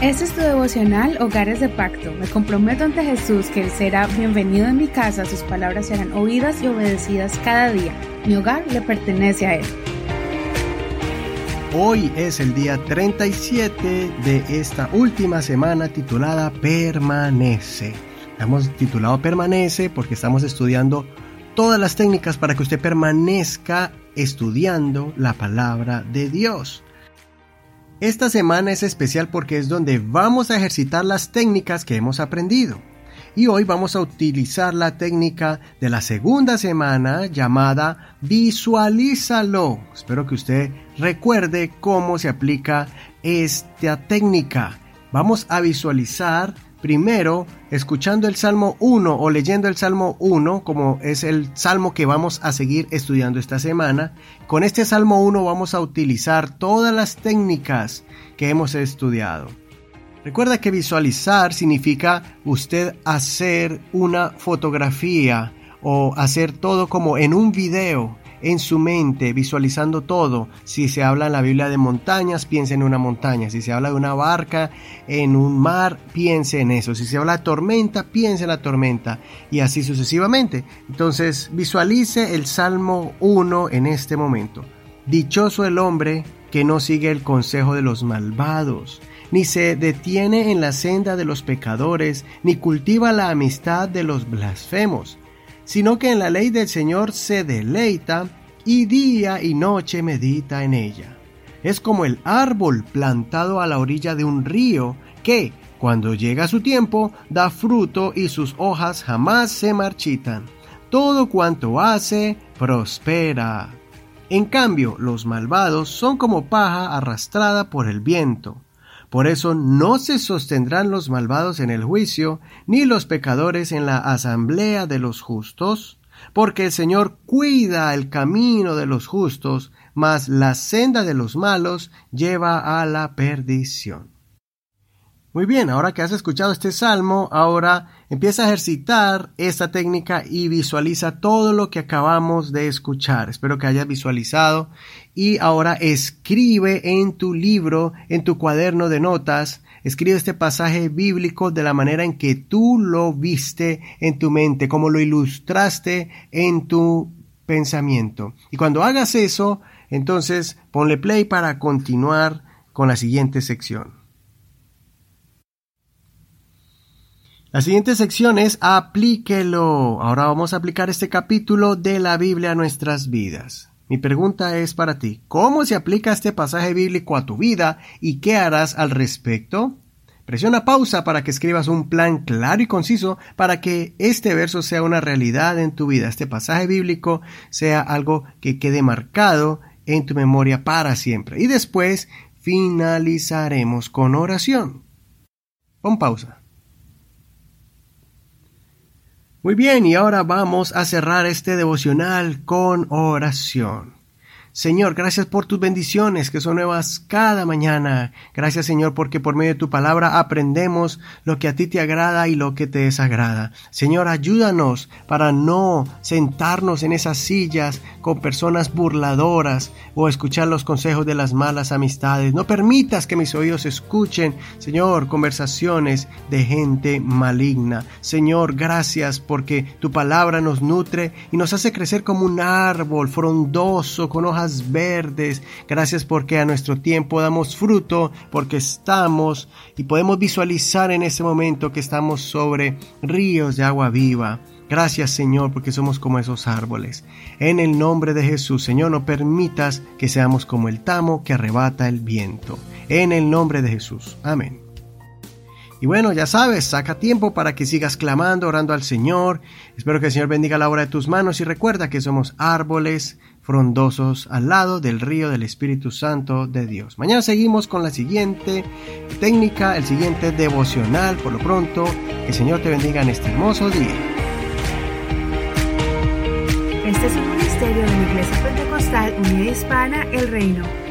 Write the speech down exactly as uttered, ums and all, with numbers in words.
Este es tu devocional Hogares de Pacto. Me comprometo ante Jesús que Él será bienvenido en mi casa, sus palabras serán oídas y obedecidas cada día. Mi hogar le pertenece a Él. Hoy es el día treinta y siete de esta última semana titulada Permanece. Hemos titulado Permanece porque estamos estudiando todas las técnicas para que usted permanezca estudiando la palabra de Dios. Esta semana es especial porque es donde vamos a ejercitar las técnicas que hemos aprendido. Y hoy vamos a utilizar la técnica de la segunda semana llamada Visualízalo. Espero que usted recuerde cómo se aplica esta técnica. Vamos a visualizar primero escuchando el Salmo uno o leyendo el Salmo uno, como es el Salmo que vamos a seguir estudiando esta semana. Con este Salmo uno vamos a utilizar todas las técnicas que hemos estudiado. Recuerda que visualizar significa usted hacer una fotografía o hacer todo como en un video, en su mente, visualizando todo. Si se habla en la Biblia de montañas, piense en una montaña. Si se habla de una barca en un mar, piense en eso. Si se habla de tormenta, piense en la tormenta. Y así sucesivamente. Entonces, visualice el Salmo uno en este momento. Dichoso el hombre que no sigue el consejo de los malvados, ni se detiene en la senda de los pecadores, ni cultiva la amistad de los blasfemos, sino que en la ley del Señor se deleita y día y noche medita en ella. Es como el árbol plantado a la orilla de un río que, cuando llega su tiempo, da fruto y sus hojas jamás se marchitan. Todo cuanto hace, prospera. En cambio, los malvados son como paja arrastrada por el viento. Por eso no se sostendrán los malvados en el juicio, ni los pecadores en la asamblea de los justos, porque el Señor cuida el camino de los justos, mas la senda de los malos lleva a la perdición. Muy bien, ahora que has escuchado este salmo, ahora empieza a ejercitar esta técnica y visualiza todo lo que acabamos de escuchar. Espero que hayas visualizado y ahora escribe en tu libro, en tu cuaderno de notas, escribe este pasaje bíblico de la manera en que tú lo viste en tu mente, como lo ilustraste en tu pensamiento. Y cuando hagas eso, entonces ponle play para continuar con la siguiente sección. La siguiente sección es Apliquelo. Ahora vamos a aplicar este capítulo de la Biblia a nuestras vidas. Mi pregunta es para ti, ¿cómo se aplica este pasaje bíblico a tu vida y qué harás al respecto? Presiona pausa para que escribas un plan claro y conciso para que este verso sea una realidad en tu vida. Este pasaje bíblico sea algo que quede marcado en tu memoria para siempre. Y después finalizaremos con oración. Pon pausa. Muy bien, y ahora vamos a cerrar este devocional con oración. Señor, gracias por tus bendiciones que son nuevas cada mañana. Gracias, Señor, porque por medio de tu palabra aprendemos lo que a ti te agrada y lo que te desagrada. Señor, ayúdanos para no sentarnos en esas sillas con personas burladoras o escuchar los consejos de las malas amistades. No permitas que mis oídos escuchen, Señor, conversaciones de gente maligna. Señor, gracias porque tu palabra nos nutre y nos hace crecer como un árbol frondoso con hojas verdes. Gracias porque a nuestro tiempo damos fruto, porque estamos y podemos visualizar en este momento que estamos sobre ríos de agua viva. Gracias, Señor, porque somos como esos árboles. En el nombre de Jesús, Señor, no permitas que seamos como el tamo que arrebata el viento. En el nombre de Jesús. Amén. Y bueno, ya sabes, saca tiempo para que sigas clamando, orando al Señor. Espero que el Señor bendiga la obra de tus manos y recuerda que somos árboles frondosos al lado del río del Espíritu Santo de Dios. Mañana seguimos con la siguiente técnica, el siguiente devocional. Por lo pronto, que el Señor te bendiga en este hermoso día. Este es un ministerio de la Iglesia Pentecostal Unida Hispana, El Reino.